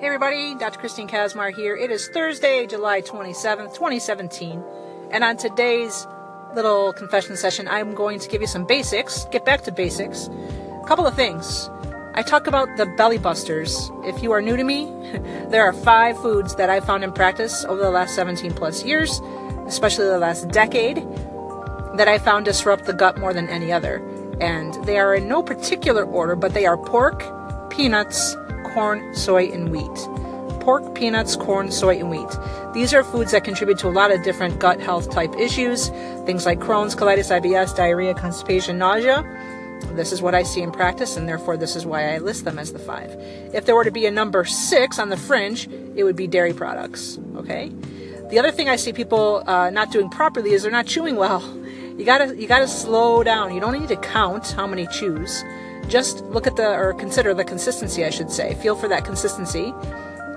Hey everybody, Dr. Christine Kasmar here. It is Thursday, July 27th, 2017, and on today's little confession session, I'm going to give you some basics, get back to basics. A couple of things. I talk about the belly busters. If you are new to me, there are 5 foods that I found in practice over the last 17 plus years, especially the last decade, that I found disrupt the gut more than any other. And they are in no particular order, but they are pork, peanuts, corn, soy, and wheat. Pork, peanuts, corn, soy, and wheat. These are foods that contribute to a lot of different gut health type issues, things like Crohn's, colitis, IBS, diarrhea, constipation, nausea. This is what I see in practice, and therefore this is why I list them as the 5. If there were to be a number 6 on the fringe, it would be dairy products, okay? The other thing I see people not doing properly is they're not chewing well. You gotta slow down. You don't need to count how many chews. Just look at consider the consistency, I should say. Feel for that consistency.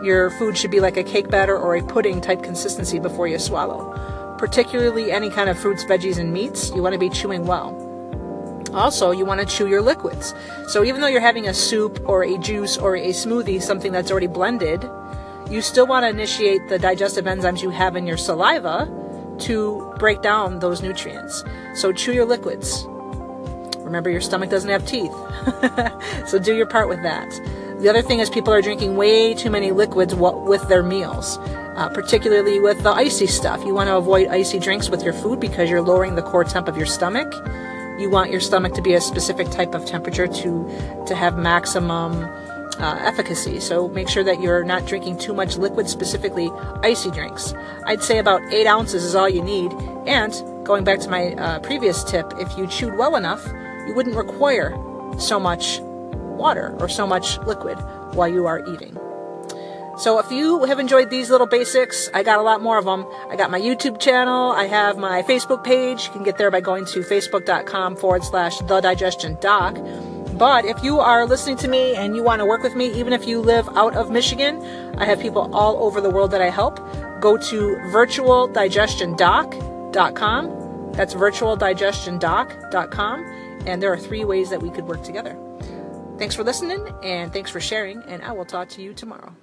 Your food should be like a cake batter or a pudding type consistency before you swallow. Particularly any kind of fruits, veggies, and meats, you want to be chewing well. Also, you want to chew your liquids. So even though you're having a soup or a juice or a smoothie, something that's already blended, you still want to initiate the digestive enzymes you have in your saliva to break down those nutrients. So chew your liquids. Remember, your stomach doesn't have teeth. So do your part with that. The other thing is people are drinking way too many liquids with their meals, particularly with the icy stuff. You want to avoid icy drinks with your food because you're lowering the core temp of your stomach. You want your stomach to be a specific type of temperature to have maximum efficacy. So make sure that you're not drinking too much liquid, specifically icy drinks. I'd say about 8 ounces is all you need. And going back to my previous tip, if you chewed well enough, you wouldn't require so much water or so much liquid while you are eating. So if you have enjoyed these little basics, I got a lot more of them. I got my YouTube channel. I have my Facebook page. You can get there by going to facebook.com/thedigestiondoc. But if you are listening to me and you want to work with me, even if you live out of Michigan, I have people all over the world that I help. Go to virtualdigestiondoc.com. That's virtualdigestiondoc.com. And there are 3 ways that we could work together. Thanks for listening, and thanks for sharing, and I will talk to you tomorrow.